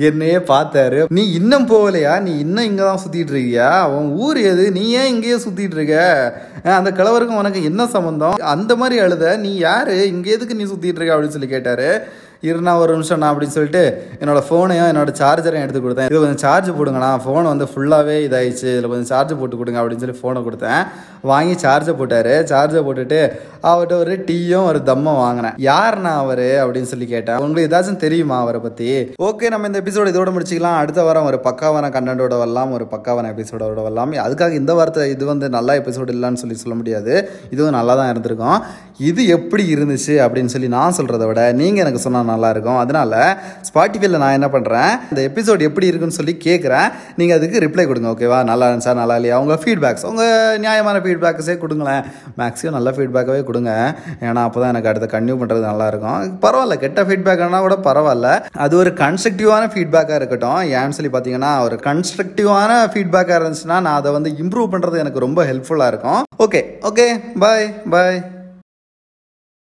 என்னையே பார்த்தாரு, நீ இன்னும் போகலையா, நீ இன்னும் இங்கே தான் சுற்றிட்டு இருக்கியா, அவன் ஊர் எது, நீ ஏன் இங்கேயே சுற்றிட்டு இருக்க, அந்த கிழவருக்கும் உனக்கு என்ன சம்மந்தம், அந்த மாதிரி அழுத, நீ யாரு, இங்கே எதுக்கு நீ சுற்றிட்டு இருக்க அப்படின்னு சொல்லி கேட்டார். இருண்ணா ஒரு நிமிஷம் நான் அப்படின்னு சொல்லிட்டு என்னோட ஃபோனையும் என்னோட சார்ஜரையும் எடுத்து கொடுத்தேன். இது கொஞ்சம் சார்ஜ் போடுங்கண்ணா, ஃபோன் வந்து ஃபுல்லாகவே இதாகிடுச்சு, இதில் கொஞ்சம் சார்ஜ் போட்டு கொடுங்க அப்படின்னு சொல்லி ஃபோனை கொடுத்தேன். வாங்கி சார்ஜை போட்டார். சார்ஜை போட்டுட்டு அவர்கிட்ட ஒரு டீயும் ஒரு தம்மும் வாங்கினேன். யாருண்ணா அவர் அப்படின்னு சொல்லி கேட்டேன். உங்களுக்கு ஏதாச்சும் தெரியுமா அவரை பற்றி? ஓகே, நம்ம இந்த எபிசோடு இதோட முடிச்சுக்கலாம். அடுத்த வாரம் ஒரு பக்காவான கண்டென்ட்டோட வரலாம், ஒரு பக்காவான எபிசோடோட வரலாம். அதுக்காக இந்த வாரத்தை இது வந்து நல்லா எபிசோடு இல்லைன்னு சொல்லி சொல்ல முடியாது. இதுவும் நல்லா தான் இருந்திருக்கும். இது எப்படி இருந்துச்சு அப்படின்னு சொல்லி நான் சொல்கிறத விட நீங்கள் எனக்கு சொன்னால் நல்லா இருக்கும். அதனால ஸ்பாட்டிஃபைல நான் என்ன பண்றேன், இந்த எபிசோட் எப்படி இருக்குன்னு சொல்லி கேட்கறேன். நீங்க அதுக்கு ரிப்ளை கொடுங்க. ஓகேவா, நல்லா இருந்துச்சா, நல்லா இல்லையா, உங்க ஃபீட்பேக்ஸ், உங்க நியாயமான ஃபீட்பேக்ஸே கொடுங்களேன். மேக்ஸிமம் நல்ல ஃபீட்பேக்காகவே கொடுங்க. ஏன்னா அப்போதான் எனக்கு அடுத்த கன்டினியூ பண்றது நல்லா இருக்கும். பரவாயில்ல, கெட்ட ஃபீட்பேக்னா கூட பரவாயில்ல, அது ஒரு கன்ஸ்ட்ரக்டிவான ஃபீட்பேக்காக இருக்கட்டும். ஏன்னு சொல்லி பார்த்தீங்கன்னா ஒரு கன்ஸ்ட்ரக்டிவான ஃபீட்பேக்காக இருந்துச்சுன்னா நான் அதை வந்து இம்ப்ரூவ் பண்றது எனக்கு ரொம்ப ஹெல்ப்ஃபுல்லாக இருக்கும். ஓகே ஓகே, பாய் பாய்.